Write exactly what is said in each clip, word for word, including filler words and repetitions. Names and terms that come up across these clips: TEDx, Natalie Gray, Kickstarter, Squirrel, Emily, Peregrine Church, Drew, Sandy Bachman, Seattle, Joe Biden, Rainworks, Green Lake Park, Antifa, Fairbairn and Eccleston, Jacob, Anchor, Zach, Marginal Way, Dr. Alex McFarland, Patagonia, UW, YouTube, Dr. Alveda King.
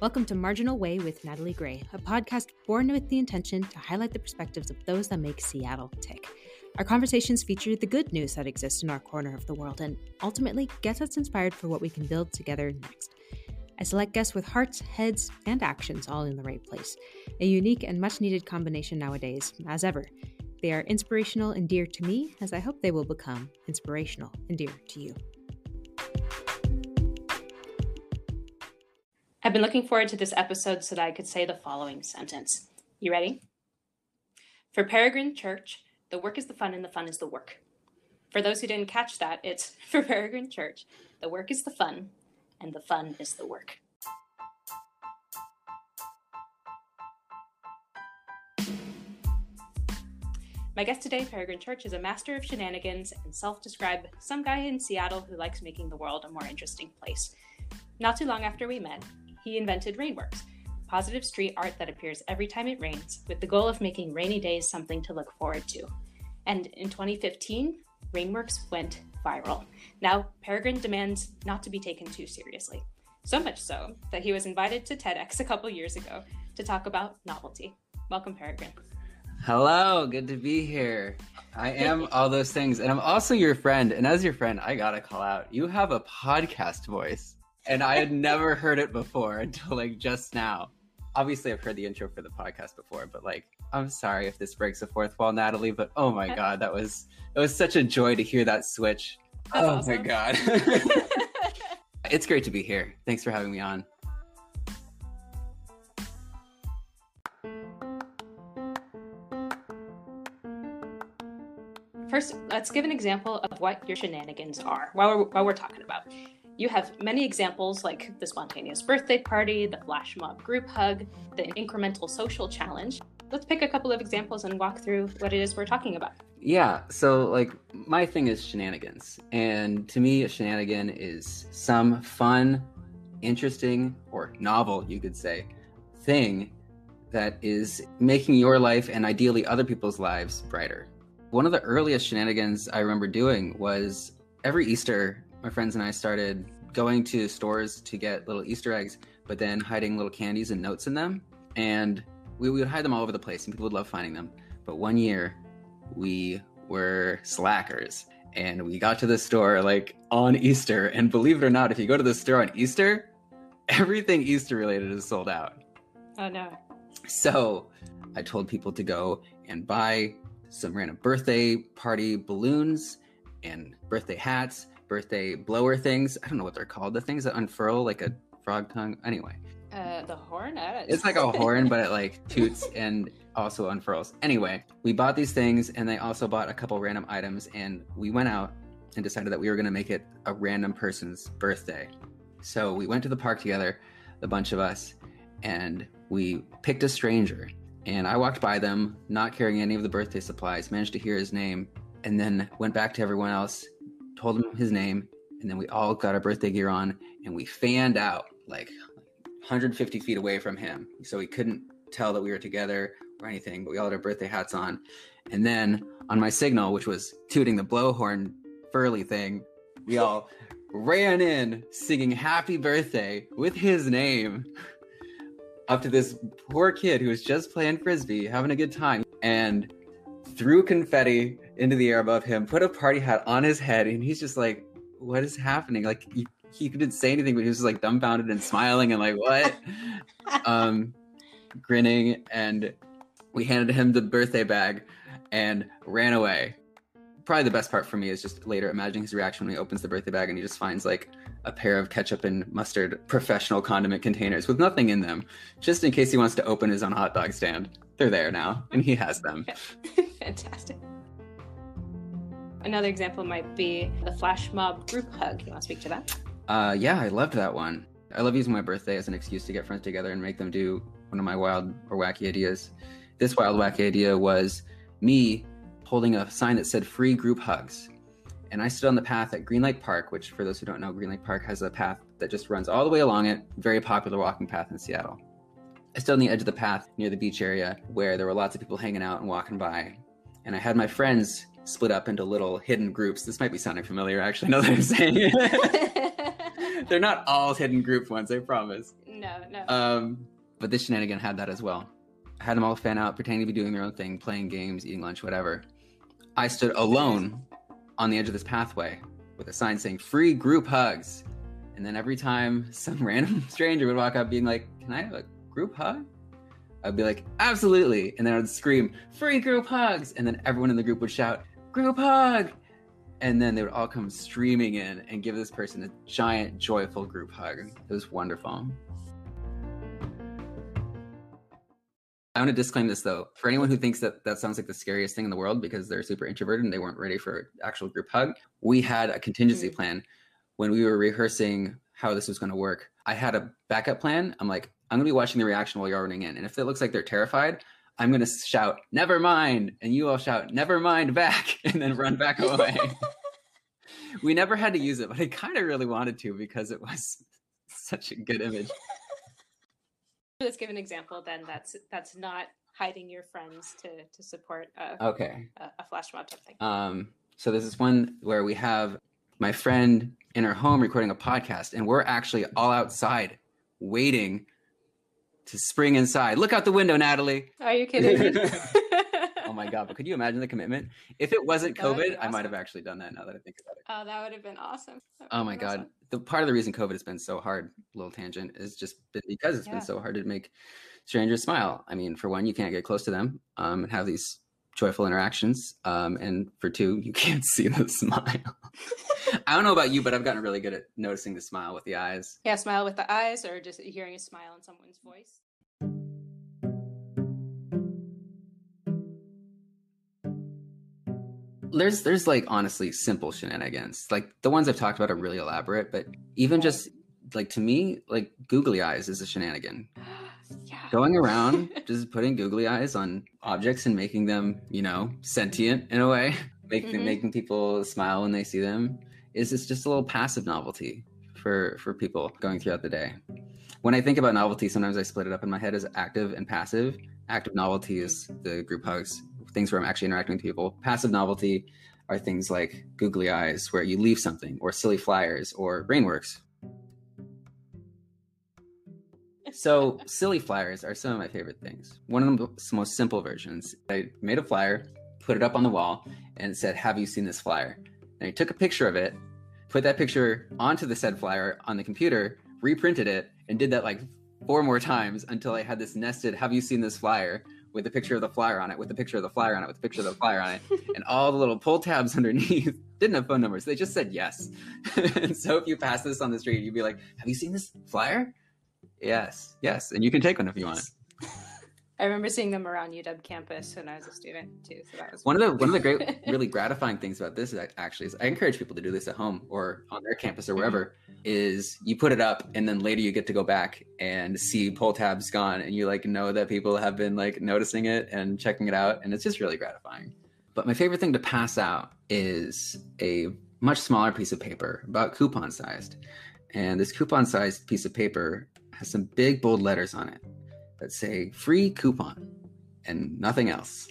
Welcome to Marginal Way with Natalie Gray, a podcast born with the intention to highlight the perspectives of those that make Seattle tick. Our conversations feature the good news that exists in our corner of the world and ultimately gets us inspired for what we can build together next. I select guests with hearts, heads, and actions all in the right place, a unique and much-needed combination nowadays, as ever. They are inspirational and dear to me, as I hope they will become inspirational and dear to you. I've been looking forward to this episode so that I could say the following sentence. You ready? For Peregrine Church, the work is the fun and the fun is the work. For those who didn't catch that, it's for Peregrine Church, the work is the fun and the fun is the work. My guest today, Peregrine Church, is a master of shenanigans and self-described some guy in Seattle who likes making the world a more interesting place. Not too long after we met, he invented Rainworks, positive street art that appears every time it rains, with the goal of making rainy days something to look forward to. And in twenty fifteen, Rainworks went viral. Now, Peregrine demands not to be taken too seriously. So much so that he was invited to TEDx a couple years ago to talk about novelty. Welcome, Peregrine. Hello, good to be here. I am all those things, and I'm also your friend. And as your friend, I gotta call out, you have a podcast voice, and I had never heard it before until like just now. Obviously, I've heard the intro for the podcast before, but like, I'm sorry if this breaks the fourth wall, Natalie, but oh my God, that was, it was such a joy to hear that switch. That's oh awesome. My God. It's great to be here. Thanks for having me on. First, let's give an example of what your shenanigans are while we're, while we're talking about. You have many examples like the spontaneous birthday party, the flash mob group hug, the incremental social challenge. Let's pick a couple of examples and walk through what it is we're talking about. Yeah, so like my thing is shenanigans. And to me, a shenanigan is some fun, interesting, or novel, you could say, thing that is making your life and ideally other people's lives brighter. One of the earliest shenanigans I remember doing was every Easter, my friends and I started going to stores to get little Easter eggs, but then hiding little candies and notes in them. And we would hide them all over the place and people would love finding them. But one year we were slackers and we got to the store like on Easter. And believe it or not, if you go to the store on Easter, everything Easter related is sold out. Oh no. So I told people to go and buy some random birthday party balloons and birthday hats, birthday blower things. I don't know what they're called. The things that unfurl like a frog tongue. Anyway. Uh, the horn? I don't know. It's like a horn, but it like toots and also unfurls. Anyway, we bought these things and they also bought a couple random items and we went out and decided that we were going to make it a random person's birthday. So we went to the park together, a bunch of us, and we picked a stranger. And I walked by them, not carrying any of the birthday supplies, managed to hear his name, and then went back to everyone else, told him his name, and then we all got our birthday gear on, and we fanned out like one hundred fifty feet away from him. So he couldn't tell that we were together or anything, but we all had our birthday hats on. And then on my signal, which was tooting the blowhorn furly thing, we all ran in singing happy birthday with his name up to this poor kid who was just playing Frisbee, having a good time, and threw confetti into the air above him, put a party hat on his head, and he's just like, what is happening? Like, he, he didn't say anything, but he was just like dumbfounded and smiling and like, what? um, grinning, and we handed him the birthday bag and ran away. Probably the best part for me is just later imagining his reaction when he opens the birthday bag and he just finds like a pair of ketchup and mustard professional condiment containers with nothing in them, just in case he wants to open his own hot dog stand. They're there now, and he has them. Fantastic. Another example might be the flash mob group hug. You want to speak to that? Uh, yeah, I loved that one. I love using my birthday as an excuse to get friends together and make them do one of my wild or wacky ideas. This wild, wacky idea was me holding a sign that said free group hugs. And I stood on the path at Green Lake Park, which for those who don't know, Green Lake Park has a path that just runs all the way along it, very popular walking path in Seattle. I stood on the edge of the path near the beach area where there were lots of people hanging out and walking by. And I had my friends split up into little hidden groups. This might be sounding familiar, actually, now that I'm saying it. They're not all hidden group ones, I promise. No, no. Um, but this shenanigan had that as well. I had them all fan out, pretending to be doing their own thing, playing games, eating lunch, whatever. I stood alone on the edge of this pathway with a sign saying free group hugs. And then every time some random stranger would walk up being like, can I have a group hug? I'd be like, absolutely. And then I would scream, free group hugs. And then everyone in the group would shout, group hug. And then they would all come streaming in and give this person a giant, joyful group hug. It was wonderful. I want to disclaim this, though. For anyone who thinks that that sounds like the scariest thing in the world because they're super introverted and they weren't ready for actual group hug, we had a contingency mm-hmm. plan. When we were rehearsing how this was going to work, I had a backup plan. I'm like, I'm going to be watching the reaction while you're running in. And if it looks like they're terrified, I'm going to shout, never mind. And you all shout, never mind back. And then run back away. We never had to use it, but I kind of really wanted to because it was such a good image. Let's give an example then that's that's not hiding your friends to, to support a, okay. a, a flash mob type thing. Um, so this is one where we have my friend in her home recording a podcast, and we're actually all outside waiting to spring inside. Look out the window, Natalie. Are you kidding me? Oh my God, but could you imagine the commitment? If it wasn't that COVID, awesome. I might have actually done that now that I think about it. Oh, that would have been awesome. Oh my God. Awesome. The part of the reason COVID has been so hard, little tangent, is just because it's yeah. been so hard to make strangers smile. I mean, for one, you can't get close to them um, and have these joyful interactions. Um, and for two, you can't see the smile. I don't know about you, but I've gotten really good at noticing the smile with the eyes. Yeah, smile with the eyes or just hearing a smile in someone's voice. There's, there's like, honestly, simple shenanigans. Like, the ones I've talked about are really elaborate, but even just, like, to me, like, googly eyes is a shenanigan. Yeah. Going around, just putting googly eyes on objects and making them, you know, sentient in a way. Making mm-hmm. making people smile when they see them is it's just a little passive novelty for, for people going throughout the day. When I think about novelty, sometimes I split it up in my head as active and passive. Active novelty is the group hugs, things where I'm actually interacting with people. Passive novelty are things like googly eyes, where you leave something, or silly flyers, or Rainworks. So silly flyers are some of my favorite things. One of the most simple versions, I made a flyer, put it up on the wall, and it said, have you seen this flyer? And I took a picture of it, put that picture onto the said flyer on the computer, reprinted it, and did that like four more times until I had this nested, have you seen this flyer? With a picture of the flyer on it, with a picture of the flyer on it, with a picture of the flyer on it, and all the little pull tabs underneath didn't have phone numbers. They just said yes. And so if you pass this on the street, you'd be like, have you seen this flyer? Yes, yes. And you can take one if you want. I remember seeing them around U W campus when I was a student too. So that was one of the one of the great, really gratifying things about this actually is I encourage people to do this at home or on their campus or wherever. Is you put it up and then later you get to go back and see pull tabs gone and you like know that people have been like noticing it and checking it out, and it's just really gratifying. But my favorite thing to pass out is a much smaller piece of paper, about coupon sized, and this coupon sized piece of paper has some big bold letters on it that say free coupon and nothing else.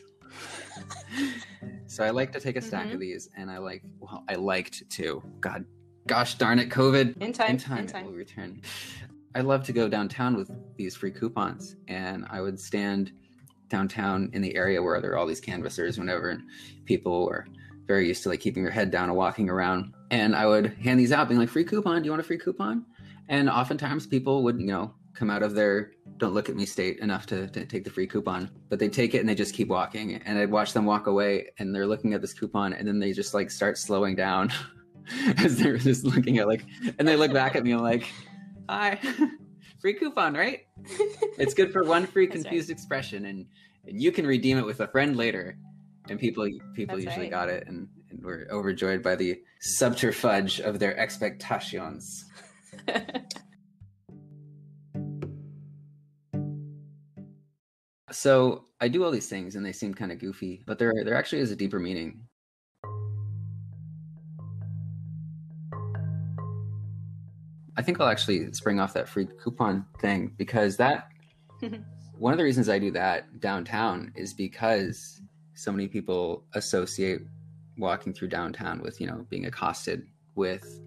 So I like to take a stack mm-hmm. of these and I like, well, I liked to, God, gosh darn it, COVID. In time, in time, in time. It will return. I love to go downtown with these free coupons, and I would stand downtown in the area where there are all these canvassers whenever, and people were very used to like keeping their head down and walking around. And I would hand these out being like, free coupon, do you want a free coupon? And oftentimes people would, you know, come out of their don't look at me state enough to, to take the free coupon, but they take it and they just keep walking, and I'd watch them walk away and they're looking at this coupon and then they just like start slowing down as they're just looking at like, and they look back at me and like, hi, free coupon, right? It's good for one free confused right. expression, and, and you can redeem it with a friend later. And people people That's usually right. got it and, and were overjoyed by the subterfuge of their expectations. So I do all these things and they seem kind of goofy, but there there actually is a deeper meaning. I think I'll actually spring off that free coupon thing because that, one of the reasons I do that downtown is because so many people associate walking through downtown with, you know, being accosted, with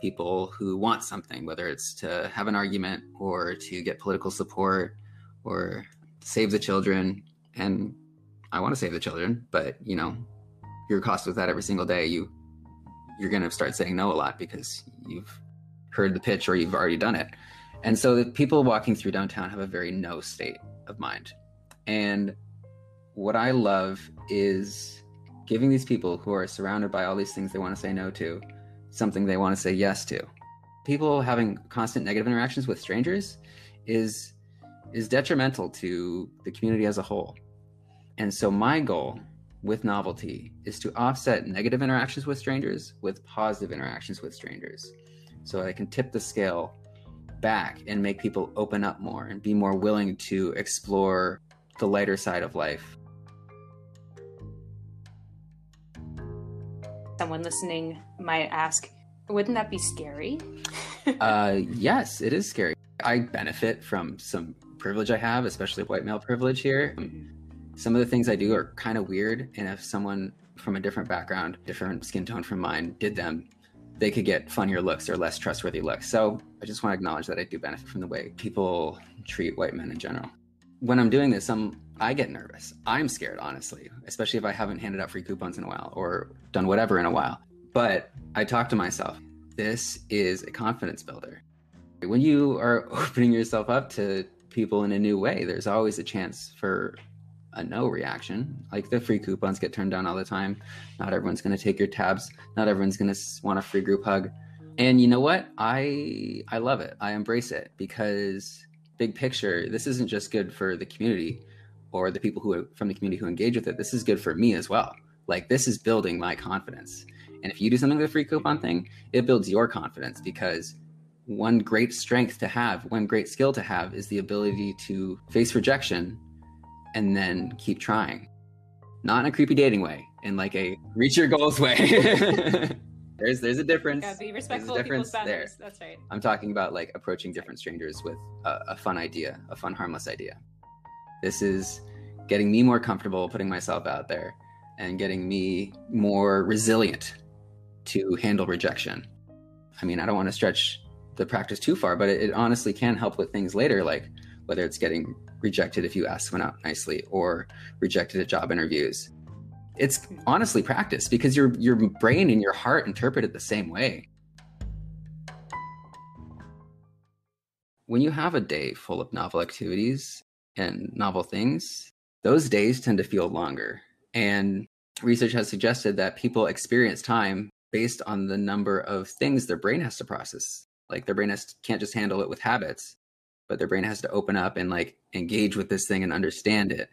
people who want something, whether it's to have an argument or to get political support or save the children. And I want to save the children, but you know, you're cost with that every single day. You, you're going to start saying no a lot because you've heard the pitch or you've already done it. And so the people walking through downtown have a very no state of mind. And what I love is giving these people who are surrounded by all these things they want to say no to, something they want to say yes to. People having constant negative interactions with strangers is is detrimental to the community as a whole. And so my goal with novelty is to offset negative interactions with strangers with positive interactions with strangers, so I can tip the scale back and make people open up more and be more willing to explore the lighter side of life. Someone listening might ask, wouldn't that be scary? uh, yes, it is scary. I benefit from some privilege I have, especially white male privilege here. Some of the things I do are kind of weird. And if someone from a different background, different skin tone from mine did them, they could get funnier looks or less trustworthy looks. So I just want to acknowledge that I do benefit from the way people treat white men in general. When I'm doing this, I'm, I get nervous. I'm scared, honestly, especially if I haven't handed out free coupons in a while or done whatever in a while. But I talk to myself, this is a confidence builder. When you are opening yourself up to people in a new way, there's always a chance for a no reaction. Like the free coupons get turned down all the time. Not everyone's going to take your tabs. Not everyone's going to want a free group hug. And you know what? I I love it. I embrace it because big picture, this isn't just good for the community or the people who are from the community who engage with it. This is good for me as well. Like, this is building my confidence. And if you do something with a free coupon thing, it builds your confidence, because one great strength to have, one great skill to have, is the ability to face rejection and then keep trying. Not in a creepy dating way, in like a reach your goals way. There's there's a difference. Yeah, be respectful of people's boundaries. That's right. I'm talking about like approaching different strangers with a, a fun idea, a fun, harmless idea. This is getting me more comfortable putting myself out there and getting me more resilient to handle rejection. I mean, I don't want to stretch the practice too far, but it, it honestly can help with things later, like whether it's getting rejected if you ask someone out nicely or rejected at job interviews. It's honestly practice, because your your brain and your heart interpret it the same way. When you have a day full of novel activities and novel things, those days tend to feel longer. And research has suggested that people experience time based on the number of things their brain has to process. Like, their brain has to, can't just handle it with habits, but their brain has to open up and like engage with this thing and understand it.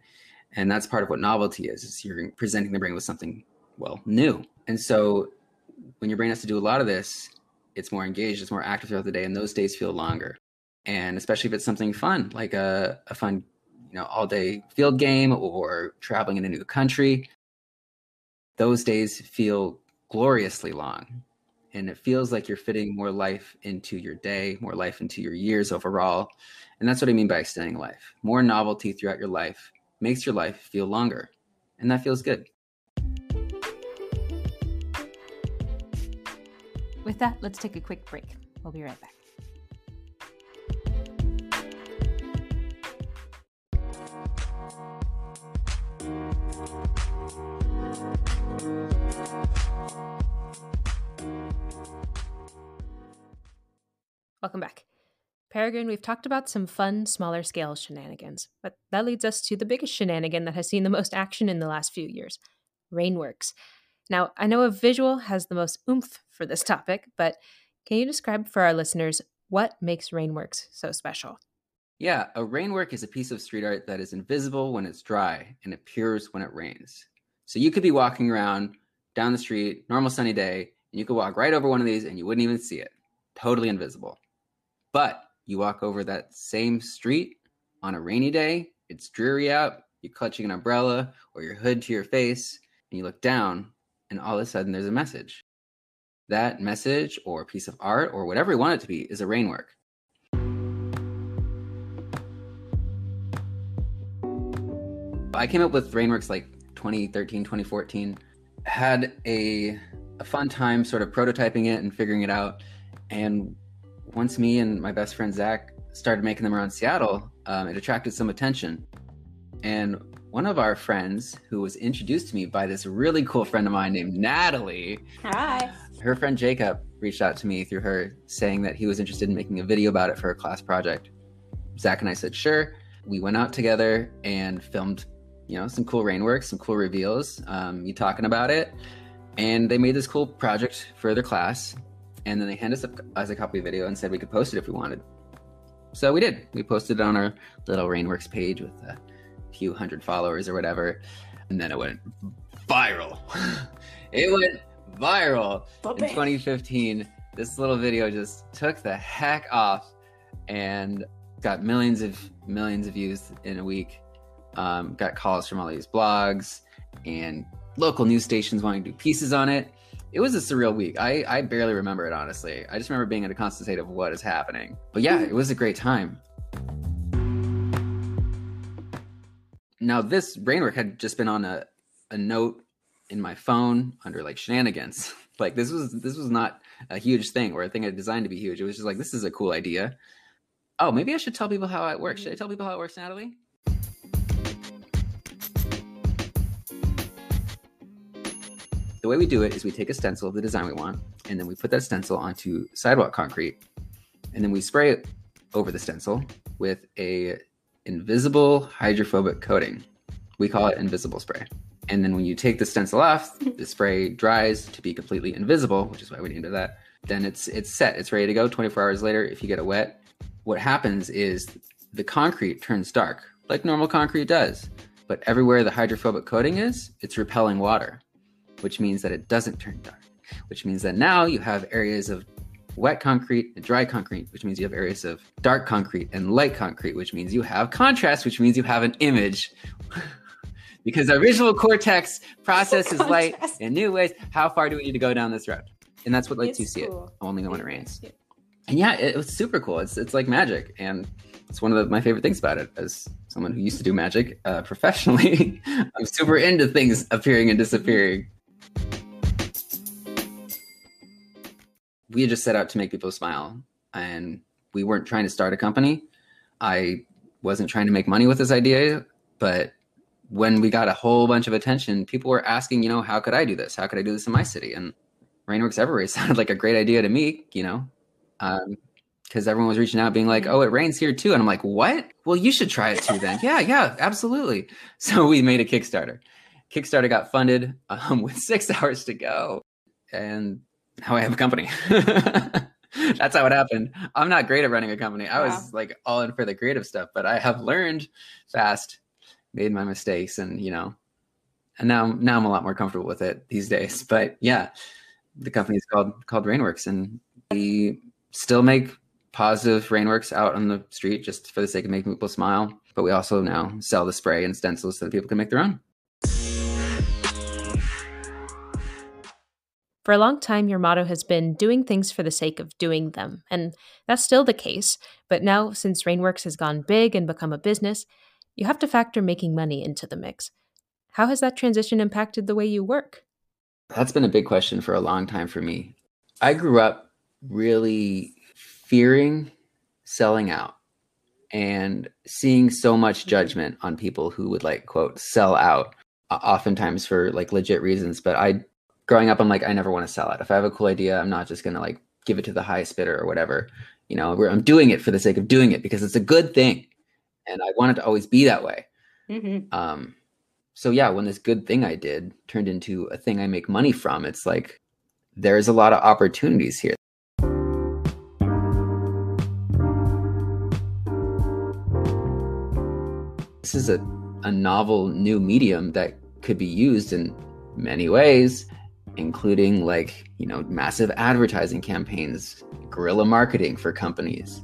And that's part of what novelty is, is you're presenting the brain with something, well, new. And so when your brain has to do a lot of this, it's more engaged, it's more active throughout the day, and those days feel longer. And especially if it's something fun, like a, a fun, you know, all-day field game or traveling in a new country, those days feel gloriously long. And it feels like you're fitting more life into your day, more life into your years overall. And that's what I mean by extending life. More novelty throughout your life makes your life feel longer, and that feels good. With that, let's take a quick break. We'll be right back. Welcome back. Peregrine, we've talked about some fun, smaller scale shenanigans, but that leads us to the biggest shenanigan that has seen the most action in the last few years, Rainworks. Now, I know a visual has the most oomph for this topic, but can you describe for our listeners what makes Rainworks so special? Yeah, a rainwork is a piece of street art that is invisible when it's dry and appears when it rains. So you could be walking around down the street, normal sunny day, and you could walk right over one of these and you wouldn't even see it. Totally invisible. But you walk over that same street on a rainy day, it's dreary out, you're clutching an umbrella or your hood to your face, and you look down, and all of a sudden there's a message. That message or piece of art or whatever you want it to be is a rainwork. I came up with rainworks like twenty thirteen, twenty fourteen, had a, a fun time sort of prototyping it and figuring it out. And once me and my best friend Zach started making them around Seattle, um, it attracted some attention. And one of our friends, who was introduced to me by this really cool friend of mine named Natalie. Hi. Her friend Jacob reached out to me through her, saying that he was interested in making a video about it for a class project. Zach and I said, sure. We went out together and filmed, you know, some cool Rainworks, some cool reveals, um, you talking about it. And they made this cool project for their class. And then they handed us a, us a copy of the video and said we could post it if we wanted. So we did. We posted it on our little Rainworks page with a few hundred followers or whatever. And then it went viral. It went viral. But in twenty fifteen, this little video just took the heck off and got millions of millions of views in a week. Um, got calls from all these blogs and local news stations wanting to do pieces on it. It was a surreal week. I, I barely remember it, honestly. I just remember being in a constant state of what is happening. But yeah, it was a great time. Now, this Rainwork had just been on a, a note in my phone under like shenanigans. Like this was this was not a huge thing or a thing I designed to be huge. It was just like, this is a cool idea. Oh, maybe I should tell people how it works. Should I tell people how it works, Natalie? The way we do it is we take a stencil of the design we want, and then we put that stencil onto sidewalk concrete. And then we spray it over the stencil with a invisible hydrophobic coating. We call it invisible spray. And then when you take the stencil off, the spray dries to be completely invisible, which is why we named it that. Then it's it's set, it's ready to go twenty-four hours later. If you get it wet, what happens is the concrete turns dark, like normal concrete does. But everywhere the hydrophobic coating is, it's repelling water, which means that it doesn't turn dark, which means that now you have areas of wet concrete and dry concrete, which means you have areas of dark concrete and light concrete, which means you have contrast, which means you have an image. Because our visual cortex processes light in new ways. How far do we need to go down this road? And that's what lets you see it, only when it rains. And yeah, it was super cool. It's it's like magic. And it's one of the, my favorite things about it. As someone who used to do magic uh, professionally, I'm super into things appearing and disappearing. We had just set out to make people smile, and we weren't trying to start a company. I wasn't trying to make money with this idea, but when we got a whole bunch of attention, people were asking, you know, how could I do this? How could I do this in my city? And Rainworks Everywhere sounded like a great idea to me, you know, um, because everyone was reaching out being like, oh, it rains here too. And I'm like, what? Well, you should try it too then. Yeah, yeah, absolutely. So we made a Kickstarter. Kickstarter got funded um, with six hours to go. And now I have a company. That's how it happened. I'm not great at running a company. I wow. was like all in for the creative stuff, but I have learned fast, made my mistakes, and you know, and now, now I'm a lot more comfortable with it these days. But yeah, the company is called, called Rainworks, and we still make positive Rainworks out on the street just for the sake of making people smile. But we also now sell the spray and stencils so that people can make their own. For a long time, your motto has been doing things for the sake of doing them, and that's still the case. But now, since Rainworks has gone big and become a business, you have to factor making money into the mix. How has that transition impacted the way you work? That's been a big question for a long time for me. I grew up really fearing selling out and seeing so much judgment on people who would, like, quote, sell out, oftentimes for, like, legit reasons, but I... Growing up, I'm like, I never want to sell it. If I have a cool idea, I'm not just going to like give it to the high spitter or whatever. You know, where I'm doing it for the sake of doing it because it's a good thing. And I want it to always be that way. Mm-hmm. Um, so yeah, when this good thing I did turned into a thing I make money from, it's like, there's a lot of opportunities here. This is a, a novel new medium that could be used in many ways, including like, you know, massive advertising campaigns, guerrilla marketing for companies.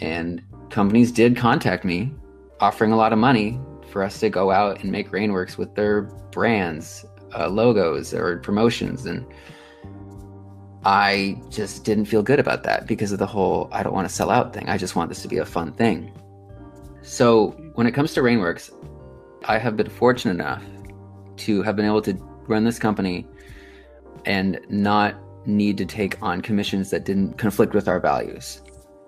And companies did contact me offering a lot of money for us to go out and make Rainworks with their brands, uh, logos or promotions. And I just didn't feel good about that because of the whole, I don't want to sell out thing. I just want this to be a fun thing. So when it comes to Rainworks, I have been fortunate enough to have been able to run this company and not need to take on commissions that didn't conflict with our values.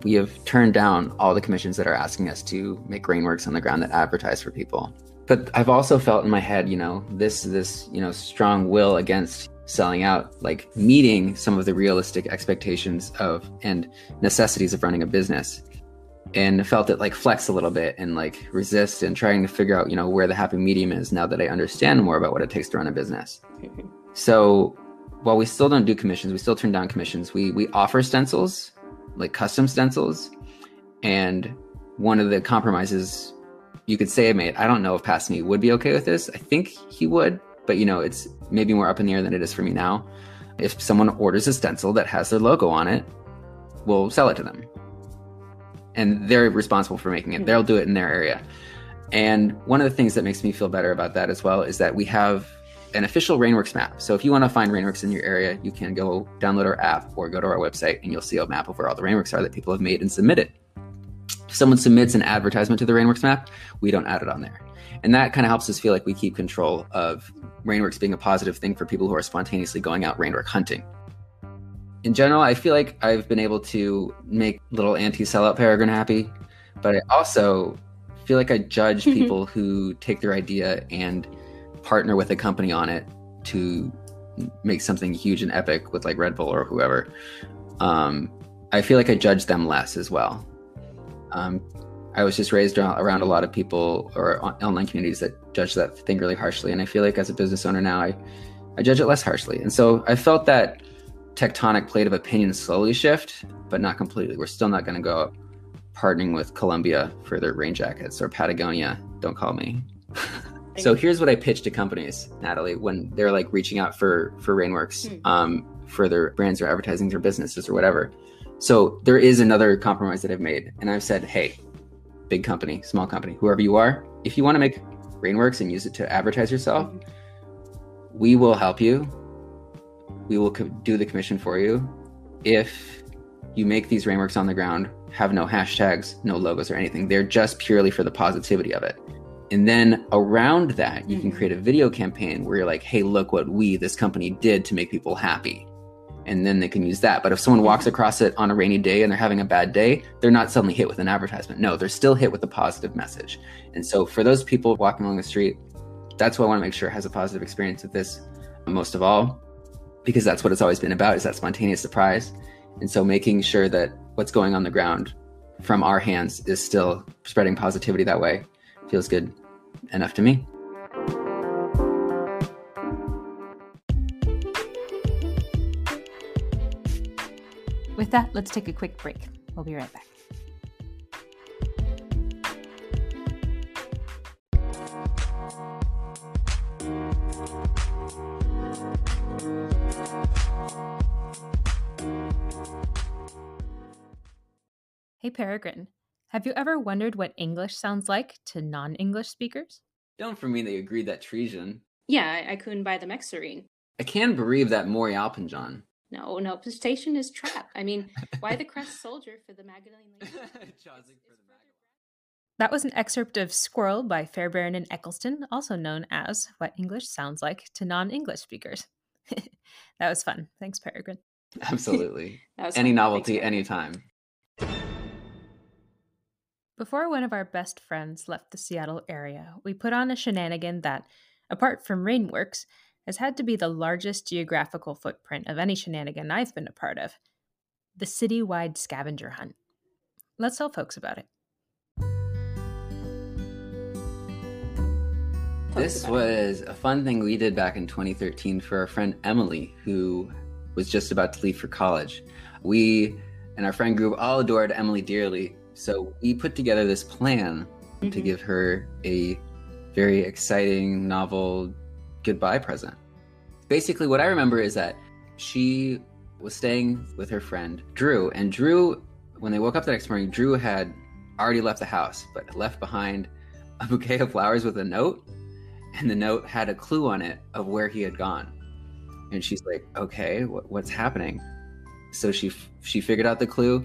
We have turned down all the commissions that are asking us to make Rainworks on the ground that advertise for people. But I've also felt in my head, you know, this, this, you know, strong will against selling out, like meeting some of the realistic expectations of and necessities of running a business. And felt it like flex a little bit and like resist and trying to figure out, you know, where the happy medium is now that I understand more about what it takes to run a business. Mm-hmm. So while we still don't do commissions, we still turn down commissions. We, we offer stencils, like custom stencils. And one of the compromises you could say I made, I don't know if past me would be okay with this. I think he would, but you know, it's maybe more up in the air than it is for me now. If someone orders a stencil that has their logo on it, we'll sell it to them. And they're responsible for making it. They'll do it in their area. And one of the things that makes me feel better about that as well is that we have an official Rainworks map. So if you want to find Rainworks in your area, you can go download our app or go to our website and you'll see a map of where all the Rainworks are that people have made and submitted. If someone submits an advertisement to the Rainworks map, we don't add it on there. And that kind of helps us feel like we keep control of Rainworks being a positive thing for people who are spontaneously going out Rainwork hunting. In general, I feel like I've been able to make little anti-sellout Peregrine happy, but I also feel like I judge people who take their idea and partner with a company on it to make something huge and epic with like Red Bull or whoever. Um, I feel like I judge them less as well. Um, I was just raised around a lot of people or online communities that judge that thing really harshly. And I feel like as a business owner now, I, I judge it less harshly. And so I felt that tectonic plate of opinion slowly shift, but not completely. We're still not going to go out partnering with Columbia for their rain jackets or Patagonia. Don't call me. So here's what I pitched to companies, Natalie, when they're like reaching out for, for Rainworks, mm. um, for their brands or advertising their businesses or whatever. So there is another compromise that I've made. And I've said, hey, big company, small company, whoever you are, if you want to make Rainworks and use it to advertise yourself, mm. we will help you. We will do the commission for you if you make these Rainworks on the ground, have no hashtags, no logos or anything. They're just purely for the positivity of it. And then around that, you mm-hmm. can create a video campaign where you're like, hey, look what we, this company, did to make people happy. And then they can use that. But if someone walks across it on a rainy day and they're having a bad day, they're not suddenly hit with an advertisement. No, they're still hit with a positive message. And so for those people walking along the street, that's what I want to make sure has a positive experience with this most of all. Because that's what it's always been about, is that spontaneous surprise. And so making sure that what's going on the ground from our hands is still spreading positivity that way feels good enough to me. With that, let's take a quick break. We'll be right back. Hey Peregrine, have you ever wondered what English sounds like to non-English speakers? Don't for me they agreed that treason. Yeah, I, I couldn't buy the mexerine. I can believe that Maury Alpenjohn. No, no, pistation is trap. I mean, why the crest soldier for the Magdalene Lady? That was an excerpt of Squirrel by Fairbairn and Eccleston, also known as What English Sounds Like to Non-English Speakers. That was fun. Thanks, Peregrine. Absolutely. Any fun. Novelty, Thanks, anytime. Before one of our best friends left the Seattle area, we put on a shenanigan that, apart from Rainworks, has had to be the largest geographical footprint of any shenanigan I've been a part of, the citywide scavenger hunt. Let's tell folks about it. This was a fun thing we did back in twenty thirteen for our friend Emily, who was just about to leave for college. We and our friend group all adored Emily dearly. So we put together this plan mm-hmm. to give her a very exciting, novel goodbye present. Basically, what I remember is that she was staying with her friend, Drew. And Drew, when they woke up the next morning, Drew had already left the house, but left behind a bouquet of flowers with a note. And the note had a clue on it of where he had gone. And she's like, okay, wh- what's happening? So she f- she figured out the clue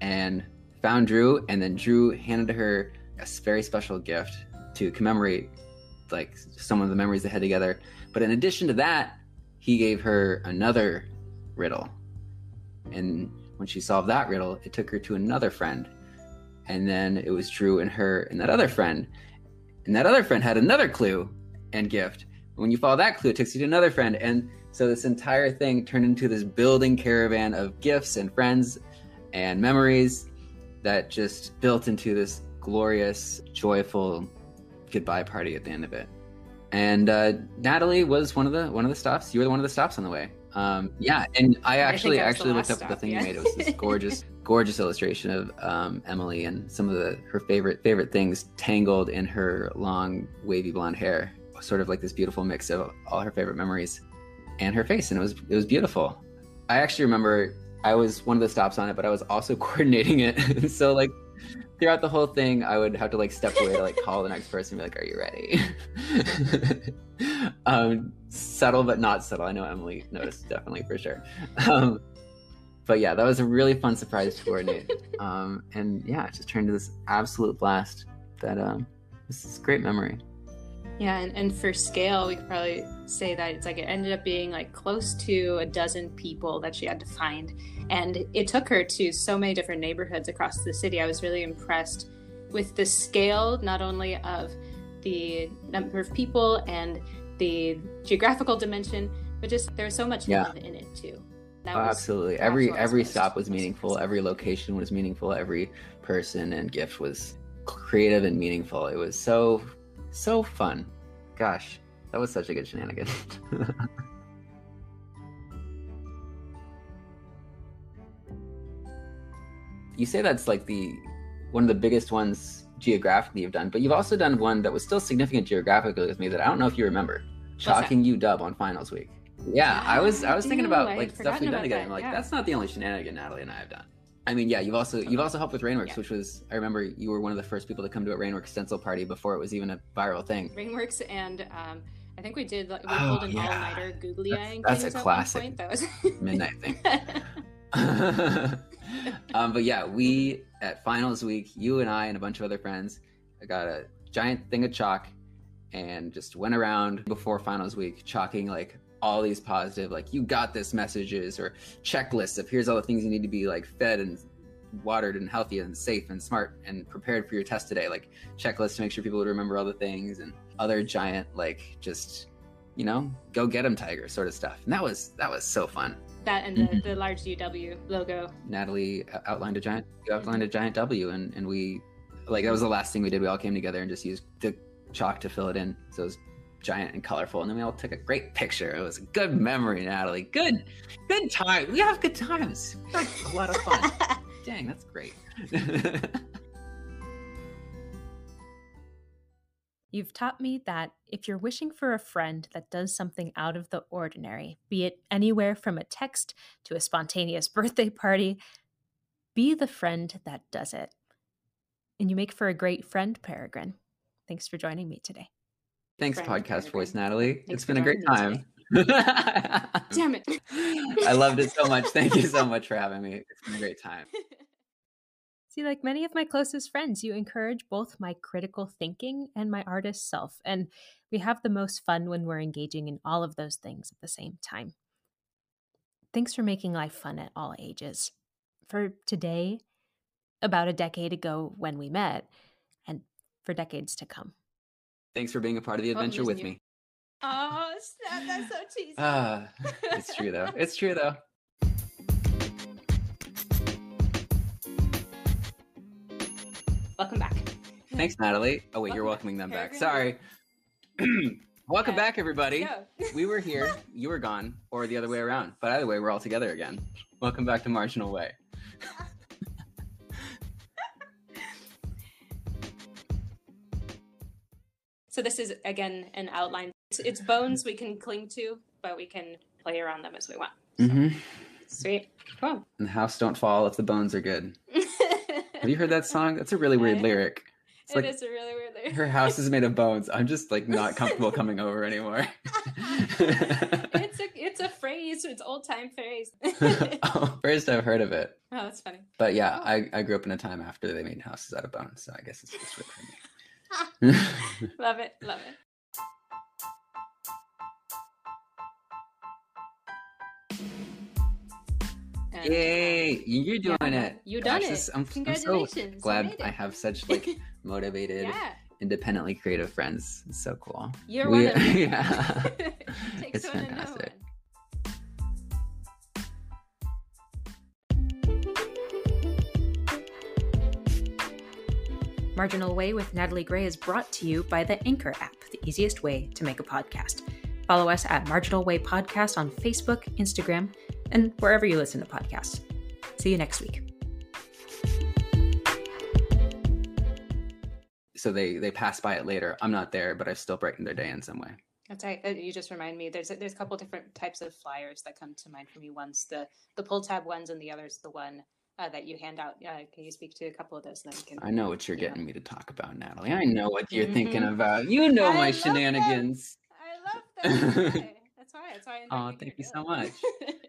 and found Drew, and then Drew handed her a very special gift to commemorate like some of the memories they had together. But in addition to that, he gave her another riddle. And when she solved that riddle, it took her to another friend. And then it was Drew and her and that other friend. And that other friend had another clue and gift. When you follow that clue, it takes you to another friend. And so this entire thing turned into this building caravan of gifts and friends and memories that just built into this glorious, joyful goodbye party at the end of it. And uh, Natalie was one of the one of the stops. You were one of the stops on the way. Um, yeah, and I actually I actually looked up stop, the thing yeah. you made. It was this gorgeous, gorgeous illustration of um, Emily and some of the her favorite favorite things tangled in her long, wavy blonde hair, sort of like this beautiful mix of all her favorite memories and her face. And it was it was beautiful. I actually remember I was one of the stops on it, but I was also coordinating it. So like throughout the whole thing, I would have to like step away to like call the next person and be like, are you ready? um, subtle, but not subtle. I know Emily noticed definitely for sure. Um, but yeah, that was a really fun surprise to coordinate. Um, and yeah, it just turned into this absolute blast that um, this is a great memory. Yeah, and, and for scale, we could probably say that it's like it ended up being like close to a dozen people that she had to find. And it took her to so many different neighborhoods across the city. I was really impressed with the scale, not only of the number of people and the geographical dimension, but just there was so much yeah. love in it too. That oh, was absolutely. Every every stop was meaningful. Every location was meaningful. Every person and gift was creative and meaningful. It was so... so fun. Gosh, that was such a good shenanigan. You say that's like the one of the biggest ones geographically you've done, but you've also done one that was still significant geographically with me that I don't know if you remember. Shocking U W on finals week. Yeah, yeah I was I was thinking about I like stuff we've done together. That, I'm like, yeah. that's not the only shenanigan Natalie and I have done. I mean, yeah, you've also you've also helped with Rainworks, yeah. which was, I remember you were one of the first people to come to a Rainworks stencil party before it was even a viral thing. Rainworks and um, I think we did, like, we pulled oh, an yeah. all-nighter googly eye and That's, that's a classic that was... midnight thing. um, but yeah, we, at finals week, you and I and a bunch of other friends, I got a giant thing of chalk and just went around before finals week chalking like all these positive, like, you got this messages or checklists of here's all the things you need to be like fed and watered and healthy and safe and smart and prepared for your test today. Like checklists to make sure people would remember all the things and other giant, like just, you know, go get them tiger sort of stuff. And that was, that was so fun. That and the, mm-hmm. the large U W logo. Natalie outlined a giant, outlined a giant W and, and we, like, that was the last thing we did. We all came together and just used the chalk to fill it in. So it was giant and colorful, and then we all took a great picture. It was a good memory, Natalie. Good, good time. We have good times. That's a lot of fun. Dang, that's great. You've taught me that if you're wishing for a friend that does something out of the ordinary, be it anywhere from a text to a spontaneous birthday party, be the friend that does it. And you make for a great friend, Peregrine. Thanks for joining me today. Thanks, friend, podcast friend. voice, Natalie. Thanks it's been a great time. Damn it. I loved it so much. Thank you so much for having me. It's been a great time. See, like many of my closest friends, you encourage both my critical thinking and my artist self. And we have the most fun when we're engaging in all of those things at the same time. Thanks for making life fun at all ages. For today, about a decade ago when we met, and for decades to come. Thanks for being a part of the adventure oh, with you. me. Oh, snap, that's so cheesy. Uh, it's true, though. It's true, though. Welcome back. Thanks, Natalie. Oh, wait, welcome you're welcoming back. them back. Sorry. Welcome back, everybody. We were here, you were gone, or the other way around. But either way, we're all together again. Welcome back to Marginal Way. So this is, again, an outline. It's, it's bones we can cling to, but we can play around them as we want. So. Mm-hmm. Sweet. Cool. And the house don't fall if the bones are good. Have you heard that song? That's a really weird lyric. It's it like, is a really weird lyric. Her house is made of bones. I'm just, like, not comfortable coming over anymore. it's, a, it's a phrase. It's old-time phrase. oh, first I've heard of it. Oh, that's funny. But, yeah, oh. I, I grew up in a time after they made houses out of bones, so I guess it's just weird for me. love it love it kind of. Yay! Stuff. You're doing yeah. it. You done Gosh, it. This, I'm, Congratulations. I'm so glad I have such like motivated, yeah. independently creative friends. It's so cool. You're we, one of them. Yeah. It it's fantastic. Marginal Way with Natalie Gray is brought to you by the Anchor app, the easiest way to make a podcast. Follow us at Marginal Way Podcast on Facebook, Instagram, and wherever you listen to podcasts. See you next week. So they they pass by it later. I'm not there, but I've still brightened their day in some way. That's right. You just remind me. There's a, there's a couple different types of flyers that come to mind for me. One's the the pull tab ones, and the other's the one Uh, that you hand out. Uh, can you speak to a couple of those? That can, I know what you're you getting know. me to talk about, Natalie. I know what you're mm-hmm. thinking about. You know I my shenanigans. Them. I love them. That's why. That's why. That's why I oh, thank you so much.